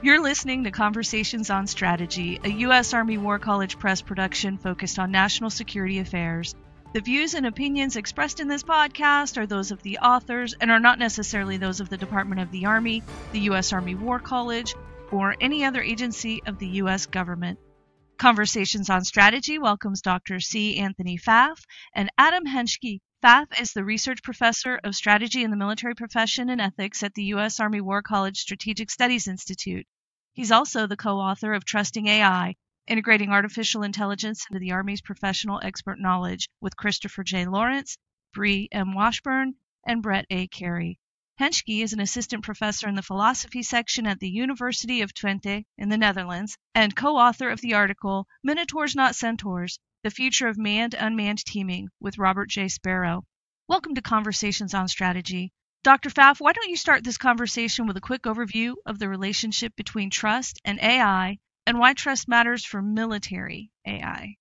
You're listening to Conversations on Strategy, a U.S. Army War College Press production focused on national security affairs. The views and opinions expressed in this podcast are those of the authors and are not necessarily those of the Department of the Army, the U.S. Army War College, or any other agency of the U.S. government. Conversations on Strategy welcomes Dr. C. Anthony Pfaff and Adam Henschke. Pfaff is the Research Professor of Strategy in the Military Profession and Ethics at the U.S. Army War College Strategic Studies Institute. He's also the co-author of Trusting AI, Integrating Artificial Intelligence into the Army's Professional Expert Knowledge with Christopher J. Lawrence, Bree M. Washburn, and Brett A. Carey. Henschke is an assistant professor in the philosophy section at the University of Twente in the Netherlands and co-author of the article Minotaurs Not Centaurs, The Future of Manned Unmanned Teaming with Robert J. Sparrow. Welcome to Conversations on Strategy. Dr. Pfaff, why don't you start this conversation with a quick overview of the relationship between trust and AI and why trust matters for military AI?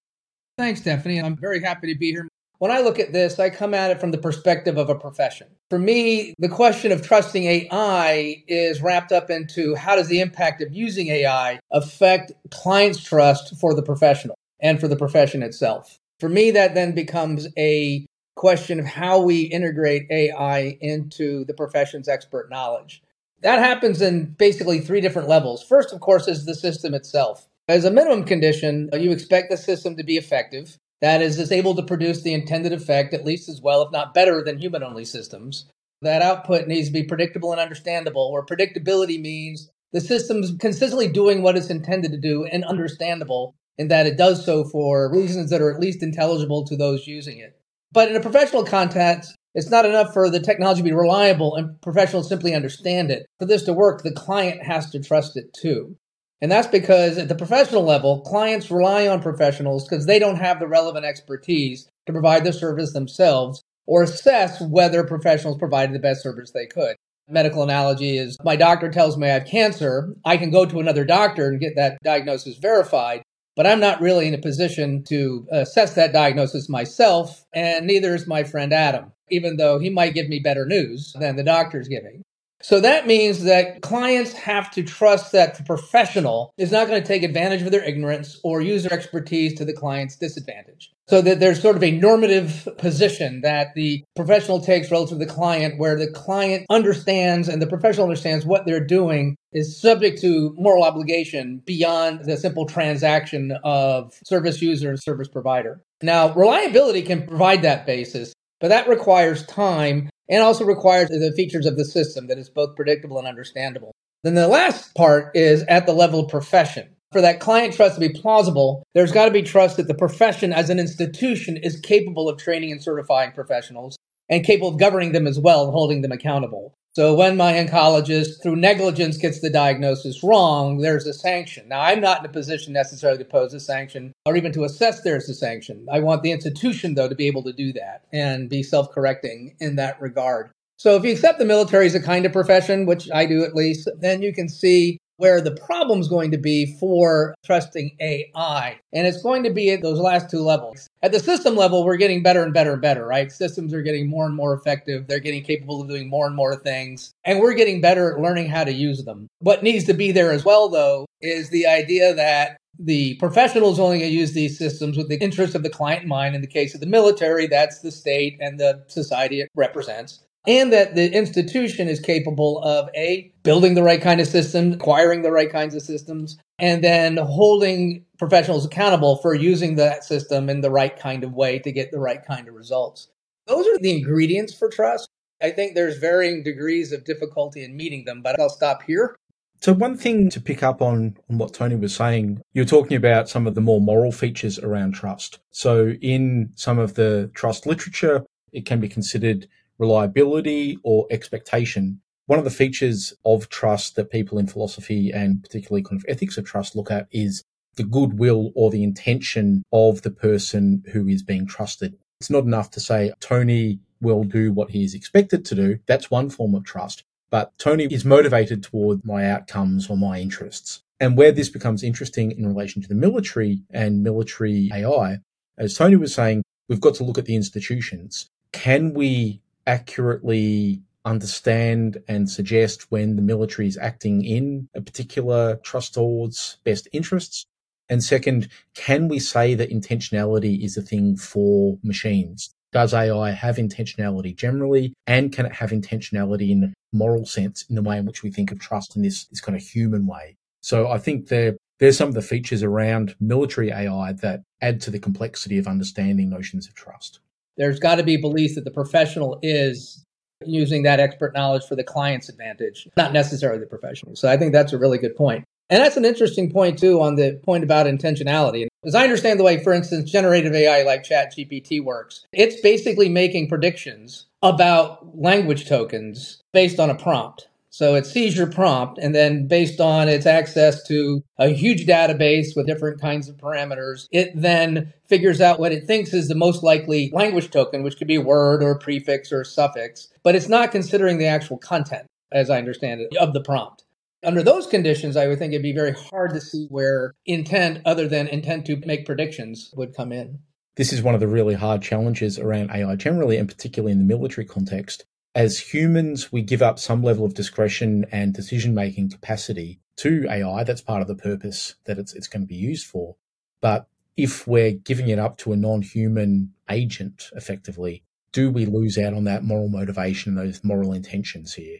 Thanks, Stephanie. I'm very happy to be here. When I look at this, I come at it from the perspective of a profession. For me, the question of trusting AI is wrapped up into how does the impact of using AI affect clients' trust for the professional and for the profession itself. For me, that then becomes a question of how we integrate AI into the profession's expert knowledge. That happens in basically three different levels. First, of course, is the system itself. As a minimum condition, you expect the system to be effective. That is, it's able to produce the intended effect at least as well, if not better, than human-only systems. That output needs to be predictable and understandable, where predictability means the system's consistently doing what it's intended to do and understandable, in that it does so for reasons that are at least intelligible to those using it. But in a professional context, it's not enough for the technology to be reliable and professionals simply understand it. For this to work, the client has to trust it too. And that's because at the professional level, clients rely on professionals because they don't have the relevant expertise to provide the service themselves or assess whether professionals provided the best service they could. Medical analogy is, my doctor tells me I have cancer. I can go to another doctor and get that diagnosis verified, but I'm not really in a position to assess that diagnosis myself, and neither is my friend Adam, even though he might give me better news than the doctor's giving. So that means that clients have to trust that the professional is not going to take advantage of their ignorance or use their expertise to the client's disadvantage. So that there's sort of a normative position that the professional takes relative to the client, where the client understands and the professional understands what they're doing is subject to moral obligation beyond the simple transaction of service user and service provider. Now, reliability can provide that basis, but that requires time and also requires the features of the system that is both predictable and understandable. Then the last part is at the level of profession. For that client trust to be plausible, there's got to be trust that the profession as an institution is capable of training and certifying professionals and capable of governing them as well and holding them accountable. So when my oncologist, through negligence, gets the diagnosis wrong, there's a sanction. Now, I'm not in a position necessarily to pose a sanction or even to assess there's a sanction. I want the institution, though, to be able to do that and be self-correcting in that regard. So if you accept the military as a kind of profession, which I do at least, then you can see where the problem's going to be for trusting AI. And it's going to be at those last two levels. At the system level, we're getting better and better and better, right? Systems are getting more and more effective. They're getting capable of doing more and more things. And we're getting better at learning how to use them. What needs to be there as well, though, is the idea that the professionals only going to use these systems with the interest of the client in mind. In the case of the military, that's the state and the society it represents. And that the institution is capable of, A, building the right kind of systems, acquiring the right kinds of systems, and then holding professionals accountable for using that system in the right kind of way to get the right kind of results. Those are the ingredients for trust. I think there's varying degrees of difficulty in meeting them, but I'll stop here. So one thing to pick up on what Tony was saying, you're talking about some of the more moral features around trust. So in some of the trust literature, it can be considered reliability or expectation. One of the features of trust that people in philosophy and particularly kind of ethics of trust look at is the goodwill or the intention of the person who is being trusted. It's not enough to say Tony will do what he is expected to do. That's one form of trust. But Tony is motivated toward my outcomes or my interests. And where this becomes interesting in relation to the military and military AI, as Tony was saying, we've got to look at the institutions. Can we accurately understand and suggest when the military is acting in a particular trustor's best interests? And second, can we say that intentionality is a thing for machines? Does AI have intentionality generally? And can it have intentionality in the moral sense, in the way in which we think of trust in this kind of human way? So I think there's some of the features around military AI that add to the complexity of understanding notions of trust. There's got to be belief that the professional is using that expert knowledge for the client's advantage, not necessarily the professional. So I think that's a really good point. And that's an interesting point, too, on the point about intentionality. As I understand the way, for instance, generative AI like ChatGPT works, it's basically making predictions about language tokens based on a prompt. So it sees your prompt, and then based on its access to a huge database with different kinds of parameters, it then figures out what it thinks is the most likely language token, which could be a word or a prefix or a suffix, but it's not considering the actual content, as I understand it, of the prompt. Under those conditions, I would think it'd be very hard to see where intent, other than intent to make predictions, would come in. This is one of the really hard challenges around AI generally, and particularly in the military context. As humans, we give up some level of discretion and decision-making capacity to AI. That's part of the purpose that it's going to be used for. But if we're giving it up to a non-human agent, effectively, do we lose out on that moral motivation, those moral intentions here?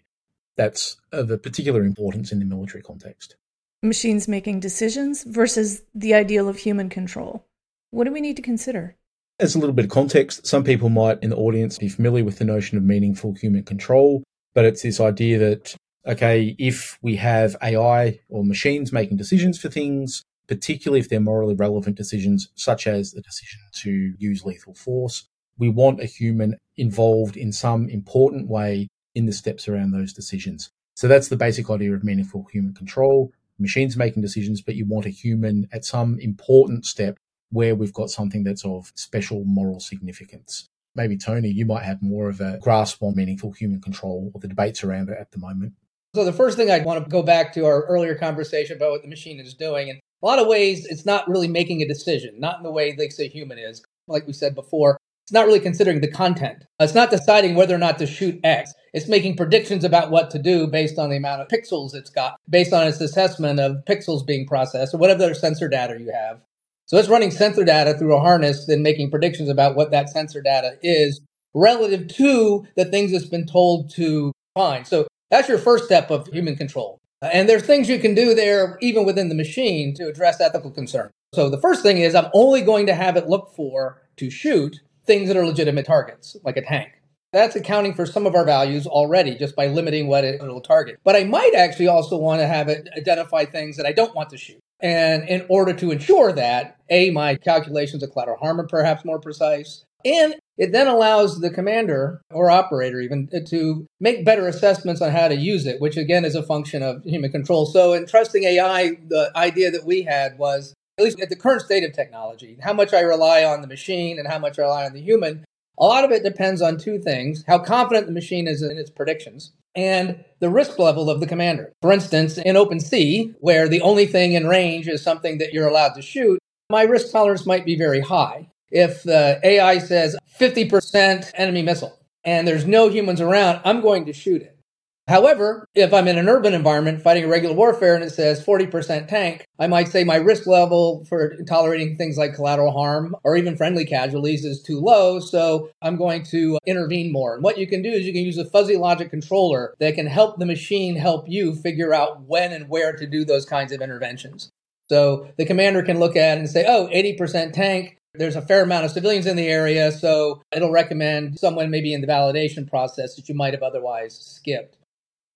That's of a particular importance in the military context. Machines making decisions versus the ideal of human control. What do we need to consider? As a little bit of context, some people might in the audience be familiar with the notion of meaningful human control, but it's this idea that, okay, if we have AI or machines making decisions for things, particularly if they're morally relevant decisions, such as the decision to use lethal force, we want a human involved in some important way in the steps around those decisions. So that's the basic idea of meaningful human control. Machines making decisions, but you want a human at some important step where we've got something that's of special moral significance. Maybe, Tony, you might have more of a grasp on meaningful human control or the debates around it at the moment. So the first thing I want to go back to our earlier conversation about what the machine is doing. In a lot of ways, it's not really making a decision, not in the way they say human is. Like we said before, it's not really considering the content. It's not deciding whether or not to shoot X. It's making predictions about what to do based on the amount of pixels it's got, based on its assessment of pixels being processed or whatever sensor data you have. So it's running sensor data through a harness, then making predictions about what that sensor data is relative to the things it's been told to find. So that's your first step of human control. And there's things you can do there, even within the machine, to address ethical concerns. So the first thing is I'm only going to have it look for, to shoot, things that are legitimate targets, like a tank. That's accounting for some of our values already, just by limiting what it will target. But I might actually also want to have it identify things that I don't want to shoot. And in order to ensure that, A, my calculations of collateral harm are perhaps more precise, and it then allows the commander or operator even to make better assessments on how to use it, which again is a function of human control. So in trusting AI, the idea that we had was, at least at the current state of technology, how much I rely on the machine and how much I rely on the human, a lot of it depends on two things, how confident the machine is in its predictions, and the risk level of the commander. For instance, in open sea, where the only thing in range is something that you're allowed to shoot, my risk tolerance might be very high. If the AI says 50% enemy missile and there's no humans around, I'm going to shoot it. However, if I'm in an urban environment fighting irregular warfare and it says 40% tank, I might say my risk level for tolerating things like collateral harm or even friendly casualties is too low, so I'm going to intervene more. And what you can do is you can use a fuzzy logic controller that can help the machine help you figure out when and where to do those kinds of interventions. So the commander can look at it and say, oh, 80% tank. There's a fair amount of civilians in the area, so it'll recommend someone maybe in the validation process that you might have otherwise skipped.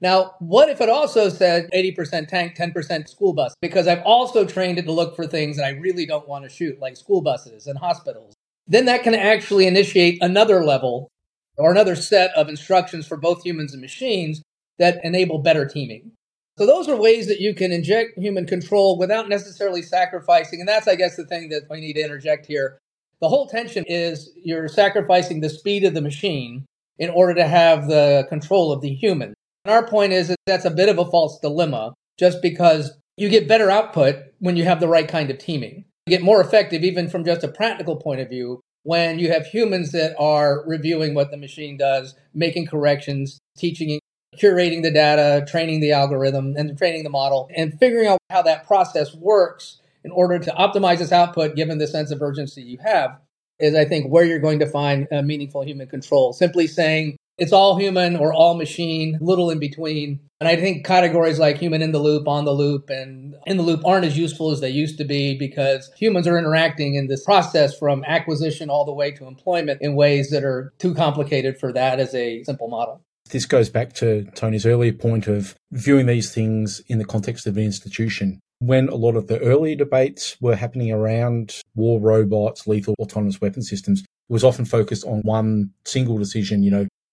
Now, what if it also said 80% tank, 10% school bus? Because I've also trained it to look for things that I really don't want to shoot, like school buses and hospitals. Then that can actually initiate another level or another set of instructions for both humans and machines that enable better teaming. So those are ways that you can inject human control without necessarily sacrificing. And that's, I guess, the thing that we need to interject here. The whole tension is you're sacrificing the speed of the machine in order to have the control of the human. And our point is that that's a bit of a false dilemma, just because you get better output when you have the right kind of teaming. You get more effective, even from just a practical point of view, when you have humans that are reviewing what the machine does, making corrections, teaching, curating the data, training the algorithm and training the model, and figuring out how that process works in order to optimize its output, given the sense of urgency you have, is I think where you're going to find a meaningful human control. Simply saying it's all human or all machine, little in between. And I think categories like human in the loop, on the loop, and in the loop aren't as useful as they used to be because humans are interacting in this process from acquisition all the way to employment in ways that are too complicated for that as a simple model. This goes back to Tony's earlier point of viewing these things in the context of the institution. When a lot of the earlier debates were happening around war robots, lethal autonomous weapon systems, it was often focused on one single decision,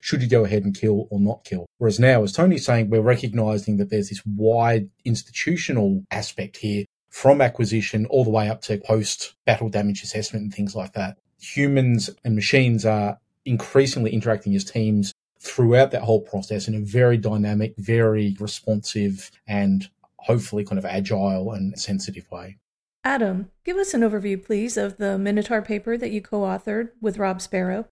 should you go ahead and kill or not kill? Whereas now, as Tony's saying, we're recognizing that there's this wide institutional aspect here from acquisition all the way up to post-battle damage assessment and things like that. Humans and machines are increasingly interacting as teams throughout that whole process in a very dynamic, very responsive and hopefully kind of agile and sensitive way. Adam, give us an overview, please, of the Minotaur paper that you co-authored with Rob Sparrow.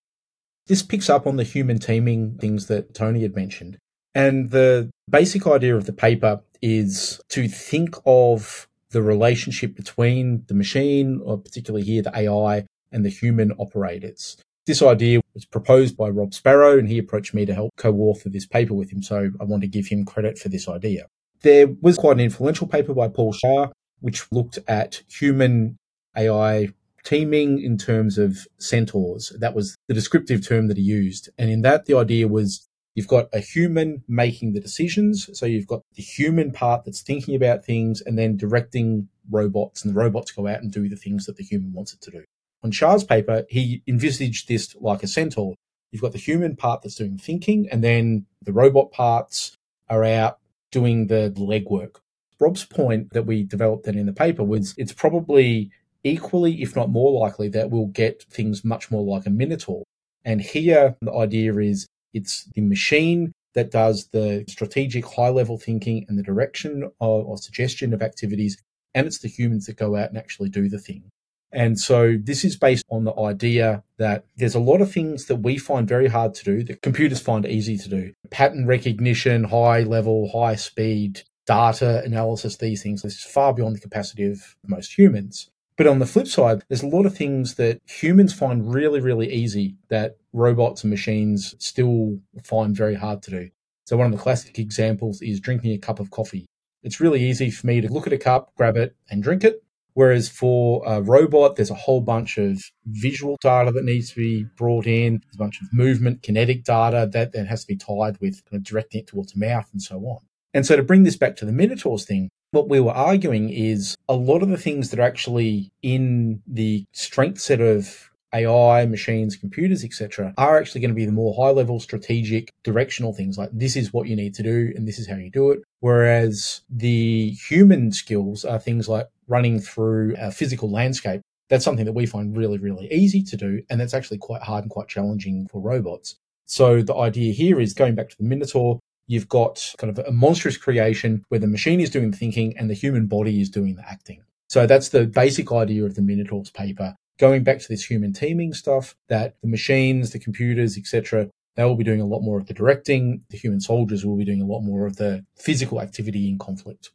This picks up on the human teaming things that Tony had mentioned. And the basic idea of the paper is to think of the relationship between the machine, or particularly here the AI, and the human operators. This idea was proposed by Rob Sparrow, and he approached me to help co-author this paper with him, so I want to give him credit for this idea. There was quite an influential paper by Paul Scharr, which looked at human AI teaming in terms of centaurs. That was the descriptive term that he used. And in that, the idea was you've got a human making the decisions. So you've got the human part that's thinking about things and then directing robots, and the robots go out and do the things that the human wants it to do. On Scharr's paper, he envisaged this like a centaur. You've got the human part that's doing thinking, and then the robot parts are out doing the legwork. Rob's point that we developed then in the paper was it's probably equally, if not more likely, that we'll get things much more like a minotaur. And here the idea is it's the machine that does the strategic high-level thinking and the direction or suggestion of activities, and it's the humans that go out and actually do the thing. And so this is based on the idea that there's a lot of things that we find very hard to do that computers find easy to do. Pattern recognition, high level, high speed, data analysis, these things. This is far beyond the capacity of most humans. But on the flip side, there's a lot of things that humans find really, really easy that robots and machines still find very hard to do. So one of the classic examples is drinking a cup of coffee. It's really easy for me to look at a cup, grab it, and drink it. Whereas for a robot, there's a whole bunch of visual data that needs to be brought in, there's a bunch of movement, kinetic data that then has to be tied with kind of directing it towards the mouth and so on. And so to bring this back to the Minotaurs thing, what we were arguing is a lot of the things that are actually in the strength set of AI, machines, computers, etc., are actually going to be the more high-level strategic directional things, like this is what you need to do and this is how you do it. Whereas the human skills are things like running through a physical landscape. That's something that we find really, really easy to do, and that's actually quite hard and quite challenging for robots. So the idea here is, going back to the Minotaur, you've got kind of a monstrous creation where the machine is doing the thinking and the human body is doing the acting. So that's the basic idea of the Minotaur's paper. Going back to this human teaming stuff, that the machines, the computers, etc., they will be doing a lot more of the directing. The human soldiers will be doing a lot more of the physical activity in conflict.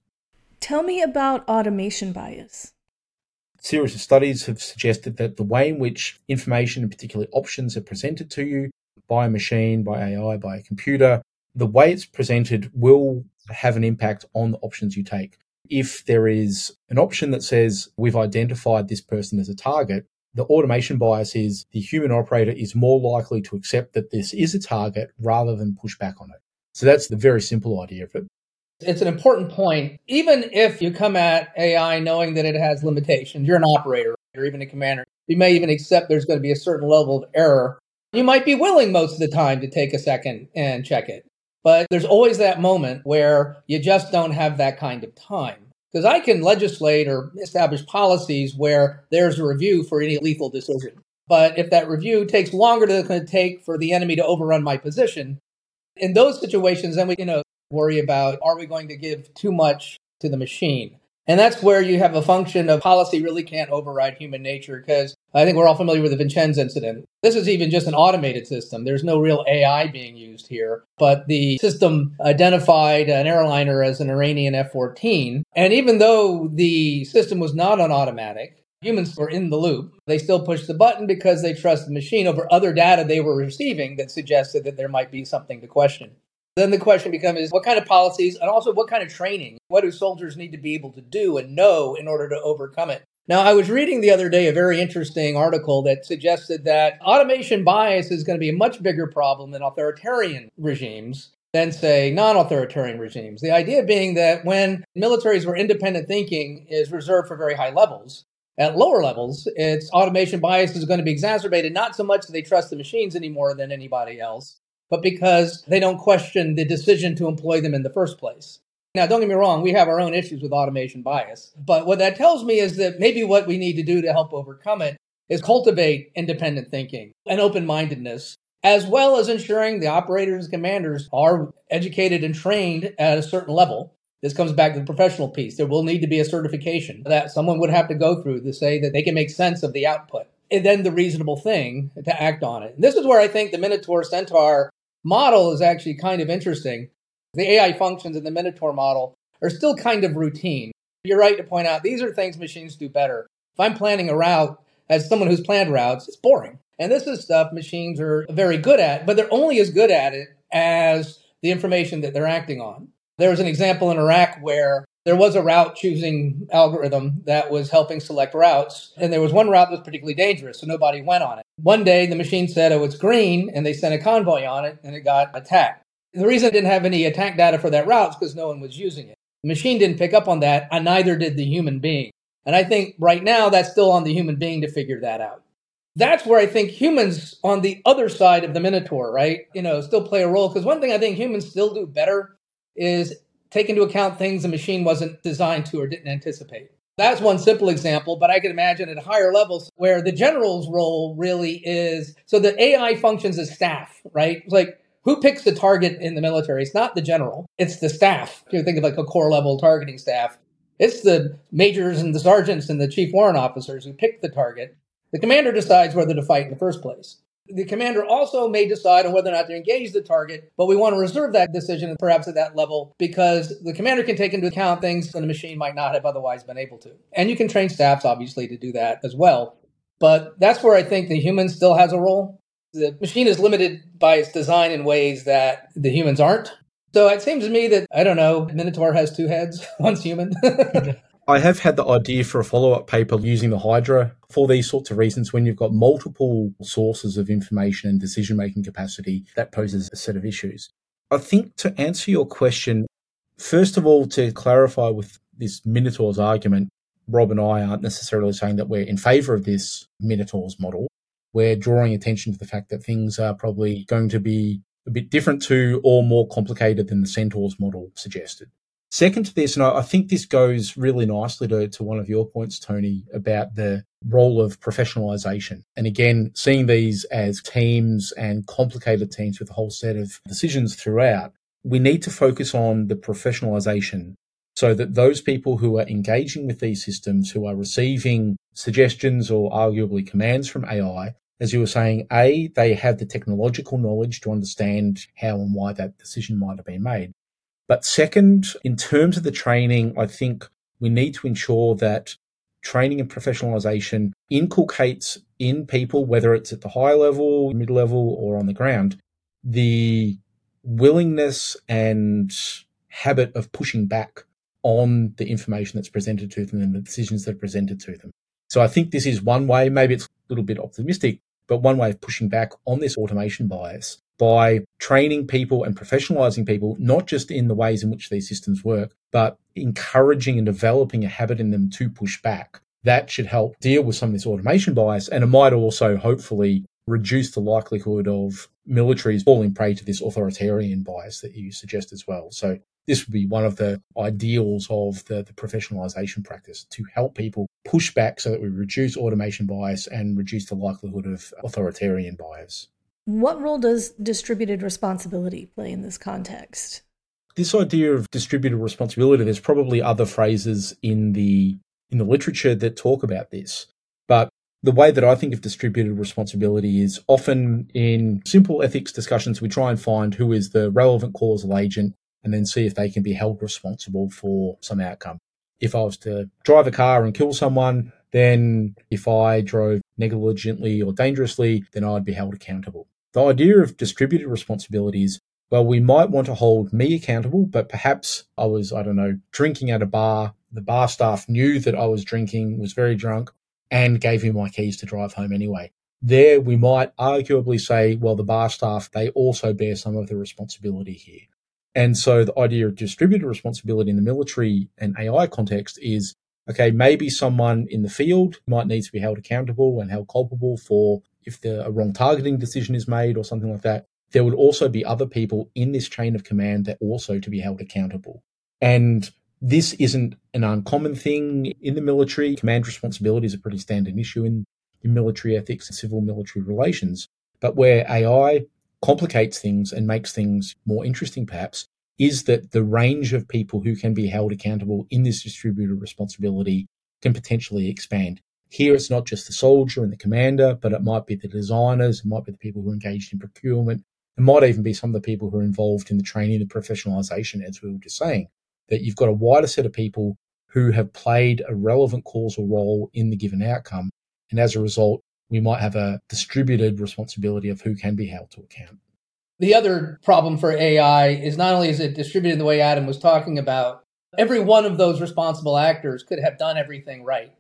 Tell me about automation bias. A series of studies have suggested that the way in which information, and particularly options, are presented to you by a machine, by AI, by a computer, the way it's presented will have an impact on the options you take. If there is an option that says, we've identified this person as a target, the automation bias is the human operator is more likely to accept that this is a target rather than push back on it. So that's the very simple idea of it. It's an important point. Even if you come at AI knowing that it has limitations, you're an operator or even a commander, you may even accept there's going to be a certain level of error. You might be willing most of the time to take a second and check it. But there's always that moment where you just don't have that kind of time. Because I can legislate or establish policies where there's a review for any lethal decision. But if that review takes longer than it's going to take for the enemy to overrun my position, in those situations, then we worry about, are we going to give too much to the machine? And that's where you have a function of policy really can't override human nature, because I think we're all familiar with the Vincennes incident. This is even just an automated system. There's no real AI being used here, but the system identified an airliner as an Iranian F-14. And even though the system was not on automatic, humans were in the loop. They still pushed the button because they trust the machine over other data they were receiving that suggested that there might be something to question. Then the question becomes, what kind of policies and also what kind of training? What do soldiers need to be able to do and know in order to overcome it? Now, I was reading the other day a very interesting article that suggested that automation bias is going to be a much bigger problem in authoritarian regimes than, say, non-authoritarian regimes. The idea being that when militaries where independent thinking is reserved for very high levels, at lower levels, its automation bias is going to be exacerbated, not so much that they trust the machines any more than anybody else, but because they don't question the decision to employ them in the first place. Now, don't get me wrong, we have our own issues with automation bias. But what that tells me is that maybe what we need to do to help overcome it is cultivate independent thinking and open-mindedness, as well as ensuring the operators and commanders are educated and trained at a certain level. This comes back to the professional piece. There will need to be a certification that someone would have to go through to say that they can make sense of the output, and then the reasonable thing to act on it. And this is where I think the Minotaur Centaur model is actually kind of interesting. The AI functions in the Minotaur model are still kind of routine. You're right to point out these are things machines do better. If I'm planning a route, as someone who's planned routes, it's boring. And this is stuff machines are very good at, but they're only as good at it as the information that they're acting on. There was an example in Iraq where there was a route choosing algorithm that was helping select routes, and there was one route that was particularly dangerous, so nobody went on it. One day, the machine said, oh, it's green, and they sent a convoy on it, and it got attacked. The reason it didn't have any attack data for that route is because no one was using it. The machine didn't pick up on that, and neither did the human being. And I think right now, that's still on the human being to figure that out. That's where I think humans on the other side of the Minotaur, right, still play a role. Because one thing I think humans still do better is take into account things the machine wasn't designed to or didn't anticipate. That's one simple example, but I can imagine at higher levels where the general's role really is, so the AI functions as staff, right? It's like, who picks the target in the military? It's not the general, it's the staff. You think of like a corps level targeting staff. It's the majors and the sergeants and the chief warrant officers who pick the target. The commander decides whether to fight in the first place. The commander also may decide on whether or not to engage the target, but we want to reserve that decision perhaps at that level because the commander can take into account things that the machine might not have otherwise been able to. And you can train staffs, obviously, to do that as well. But that's where I think the human still has a role. The machine is limited by its design in ways that the humans aren't. So it seems to me that, I don't know, Minotaur has two heads, one's human. I have had the idea for a follow-up paper using the Hydra for these sorts of reasons. When you've got multiple sources of information and decision-making capacity, that poses a set of issues. I think to answer your question, first of all, to clarify with this Minotaur's argument, Rob and I aren't necessarily saying that we're in favour of this Minotaur's model. We're drawing attention to the fact that things are probably going to be a bit different to or more complicated than the Centaur's model suggested. Second to this, and I think this goes really nicely to one of your points, Tony, about the role of professionalisation. And again, seeing these as teams and complicated teams with a whole set of decisions throughout, we need to focus on the professionalisation so that those people who are engaging with these systems, who are receiving suggestions or arguably commands from AI, as you were saying, A, they have the technological knowledge to understand how and why that decision might have been made. But second, in terms of the training, I think we need to ensure that training and professionalisation inculcates in people, whether it's at the high level, mid level, or on the ground, the willingness and habit of pushing back on the information that's presented to them and the decisions that are presented to them. So I think this is one way, maybe it's a little bit optimistic, but one way of pushing back on this automation bias by training people and professionalizing people, not just in the ways in which these systems work, but encouraging and developing a habit in them to push back. That should help deal with some of this automation bias, and it might also hopefully reduce the likelihood of militaries falling prey to this authoritarian bias that you suggest as well. So this would be one of the ideals of the professionalization practice, to help people push back so that we reduce automation bias and reduce the likelihood of authoritarian bias. What role does distributed responsibility play in this context? This idea of distributed responsibility, there's probably other phrases in the literature that talk about this. But the way that I think of distributed responsibility is often in simple ethics discussions, we try and find who is the relevant causal agent and then see if they can be held responsible for some outcome. If I was to drive a car and kill someone, then if I drove negligently or dangerously, then I'd be held accountable. The idea of distributed responsibility is, well, we might want to hold me accountable, but perhaps I was, I don't know, drinking at a bar. The bar staff knew that I was drinking, was very drunk, and gave me my keys to drive home anyway. There we might arguably say, well, the bar staff, they also bear some of the responsibility here. And so the idea of distributed responsibility in the military and AI context is, okay, maybe someone in the field might need to be held accountable and held culpable for if a wrong targeting decision is made or something like that. There would also be other people in this chain of command that also to be held accountable. And this isn't an uncommon thing in the military. Command responsibility is a pretty standard issue in military ethics and civil military relations. But where AI complicates things and makes things more interesting, perhaps, is that the range of people who can be held accountable in this distributed responsibility can potentially expand. Here, it's not just the soldier and the commander, but it might be the designers, it might be the people who are engaged in procurement, it might even be some of the people who are involved in the training and professionalization, as we were just saying, that you've got a wider set of people who have played a relevant causal role in the given outcome. And as a result, we might have a distributed responsibility of who can be held to account. The other problem for AI is not only is it distributed in the way Adam was talking about, every one of those responsible actors could have done everything right,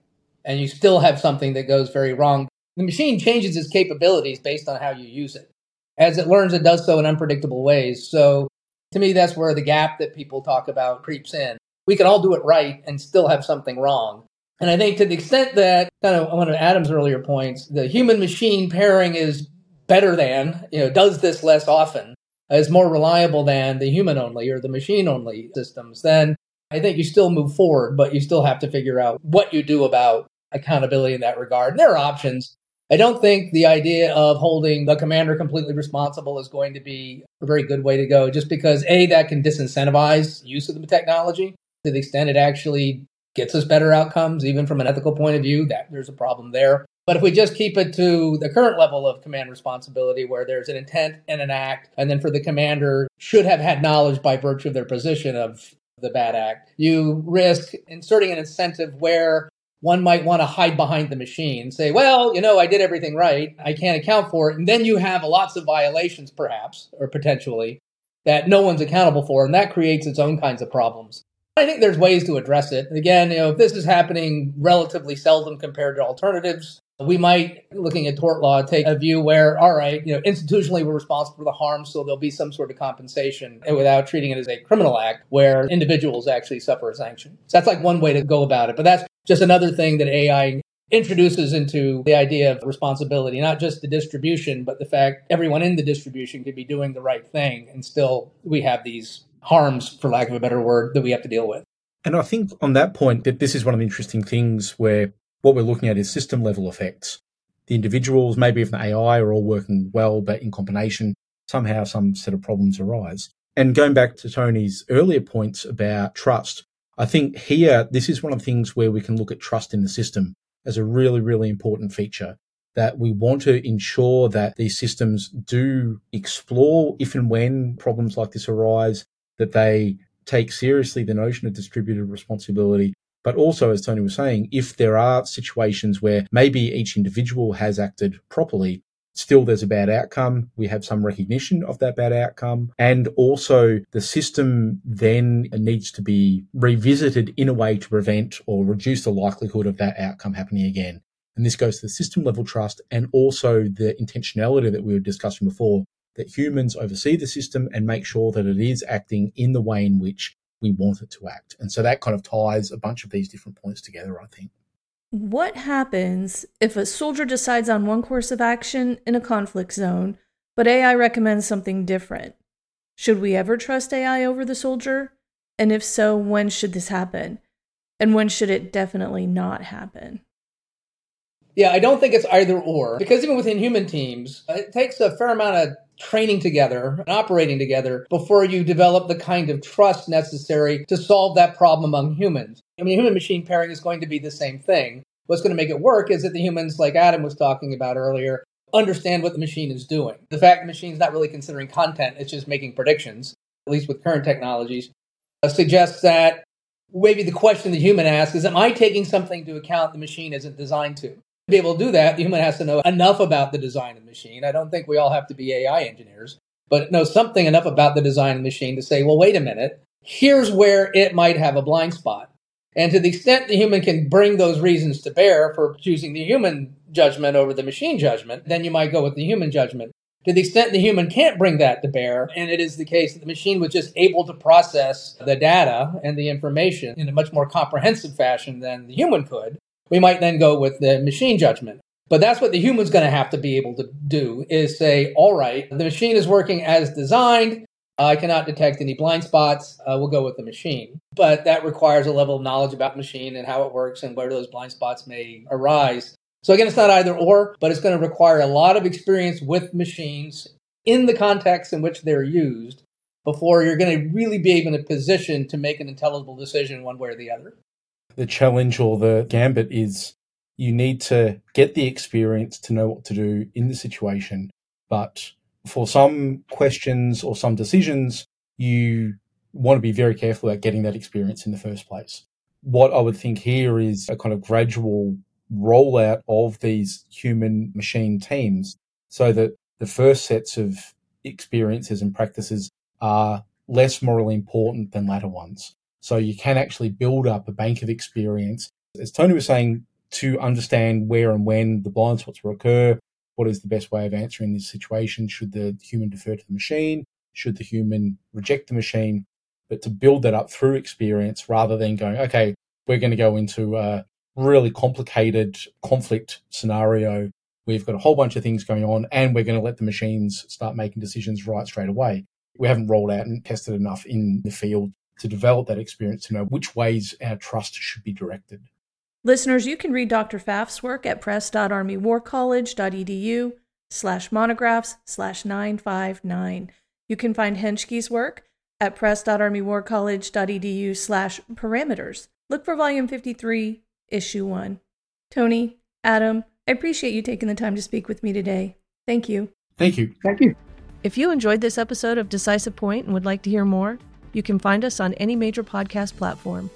and you still have something that goes very wrong. The machine changes its capabilities based on how you use it. As it learns, it does so in unpredictable ways. So to me, that's where the gap that people talk about creeps in. We can all do it right and still have something wrong. And I think to the extent that, kind of one of Adam's earlier points, the human-machine pairing is better than, does this less often, is more reliable than the human-only or the machine-only systems, then I think you still move forward, but you still have to figure out what you do about accountability in that regard. And there are options. I don't think the idea of holding the commander completely responsible is going to be a very good way to go, just because, A, that can disincentivize use of the technology to the extent it actually gets us better outcomes, even from an ethical point of view, that there's a problem there. But if we just keep it to the current level of command responsibility, where there's an intent and an act, and then for the commander should have had knowledge by virtue of their position of the bad act, you risk inserting an incentive where one might want to hide behind the machine and say, well, I did everything right. I can't account for it. And then you have lots of violations, perhaps, or potentially, that no one's accountable for. And that creates its own kinds of problems. I think there's ways to address it. And again, if this is happening relatively seldom compared to alternatives, we might, looking at tort law, take a view where, all right, institutionally we're responsible for the harm, so there'll be some sort of compensation without treating it as a criminal act where individuals actually suffer a sanction. So that's like one way to go about it. But that's just another thing that AI introduces into the idea of responsibility, not just the distribution, but the fact everyone in the distribution could be doing the right thing. And still we have these harms, for lack of a better word, that we have to deal with. And I think on that point that this is one of the interesting things where what we're looking at is system level effects. The individuals, maybe even the AI, are all working well, but in combination, somehow some set of problems arise. And going back to Tony's earlier points about trust, I think here, this is one of the things where we can look at trust in the system as a really, really important feature, that we want to ensure that these systems do explore if and when problems like this arise, that they take seriously the notion of distributed responsibility. But also, as Tony was saying, if there are situations where maybe each individual has acted properly, still there's a bad outcome. We have some recognition of that bad outcome. And also the system then needs to be revisited in a way to prevent or reduce the likelihood of that outcome happening again. And this goes to the system level trust and also the intentionality that we were discussing before, that humans oversee the system and make sure that it is acting in the way in which we want it to act. And so that kind of ties a bunch of these different points together, I think. What happens if a soldier decides on one course of action in a conflict zone, but AI recommends something different? Should we ever trust AI over the soldier? And if so, when should this happen? And when should it definitely not happen? Yeah, I don't think it's either or, because even within human teams, it takes a fair amount of training together and operating together before you develop the kind of trust necessary to solve that problem among humans. I mean, human-machine pairing is going to be the same thing. What's going to make it work is that the humans, like Adam was talking about earlier, understand what the machine is doing. The fact the machine's not really considering content, it's just making predictions, at least with current technologies, suggests that maybe the question the human asks is, am I taking something to account the machine isn't designed to? To be able to do that, the human has to know enough about the design of the machine. I don't think we all have to be AI engineers, but know something enough about the design of the machine to say, well, wait a minute, here's where it might have a blind spot. And to the extent the human can bring those reasons to bear for choosing the human judgment over the machine judgment, then you might go with the human judgment. To the extent the human can't bring that to bear, and it is the case that the machine was just able to process the data and the information in a much more comprehensive fashion than the human could, we might then go with the machine judgment. But that's what the human's going to have to be able to do, is say, all right, the machine is working as designed. I cannot detect any blind spots. We'll go with the machine. But that requires a level of knowledge about the machine and how it works and where those blind spots may arise. So again, it's not either or, but it's going to require a lot of experience with machines in the context in which they're used before you're going to really be in a position to make an intelligible decision one way or the other. The challenge or the gambit is you need to get the experience to know what to do in the situation. But for some questions or some decisions, you want to be very careful about getting that experience in the first place. What I would think here is a kind of gradual rollout of these human machine teams so that the first sets of experiences and practices are less morally important than latter ones. So you can actually build up a bank of experience, as Tony was saying, to understand where and when the blind spots will occur, what is the best way of answering this situation, should the human defer to the machine, should the human reject the machine, but to build that up through experience rather than going, okay, we're going to go into a really complicated conflict scenario. We've got a whole bunch of things going on and we're going to let the machines start making decisions right straight away. We haven't rolled out and tested enough in the field to develop that experience to know which ways our trust should be directed. Listeners, you can read Dr. Pfaff's work at press.armywarcollege.edu/monographs/959. You can find Henschke's work at press.armywarcollege.edu/parameters. Look for volume 53, issue 1. Tony, Adam, I appreciate you taking the time to speak with me today. Thank you. Thank you. Thank you. If you enjoyed this episode of Decisive Point and would like to hear more, you can find us on any major podcast platform.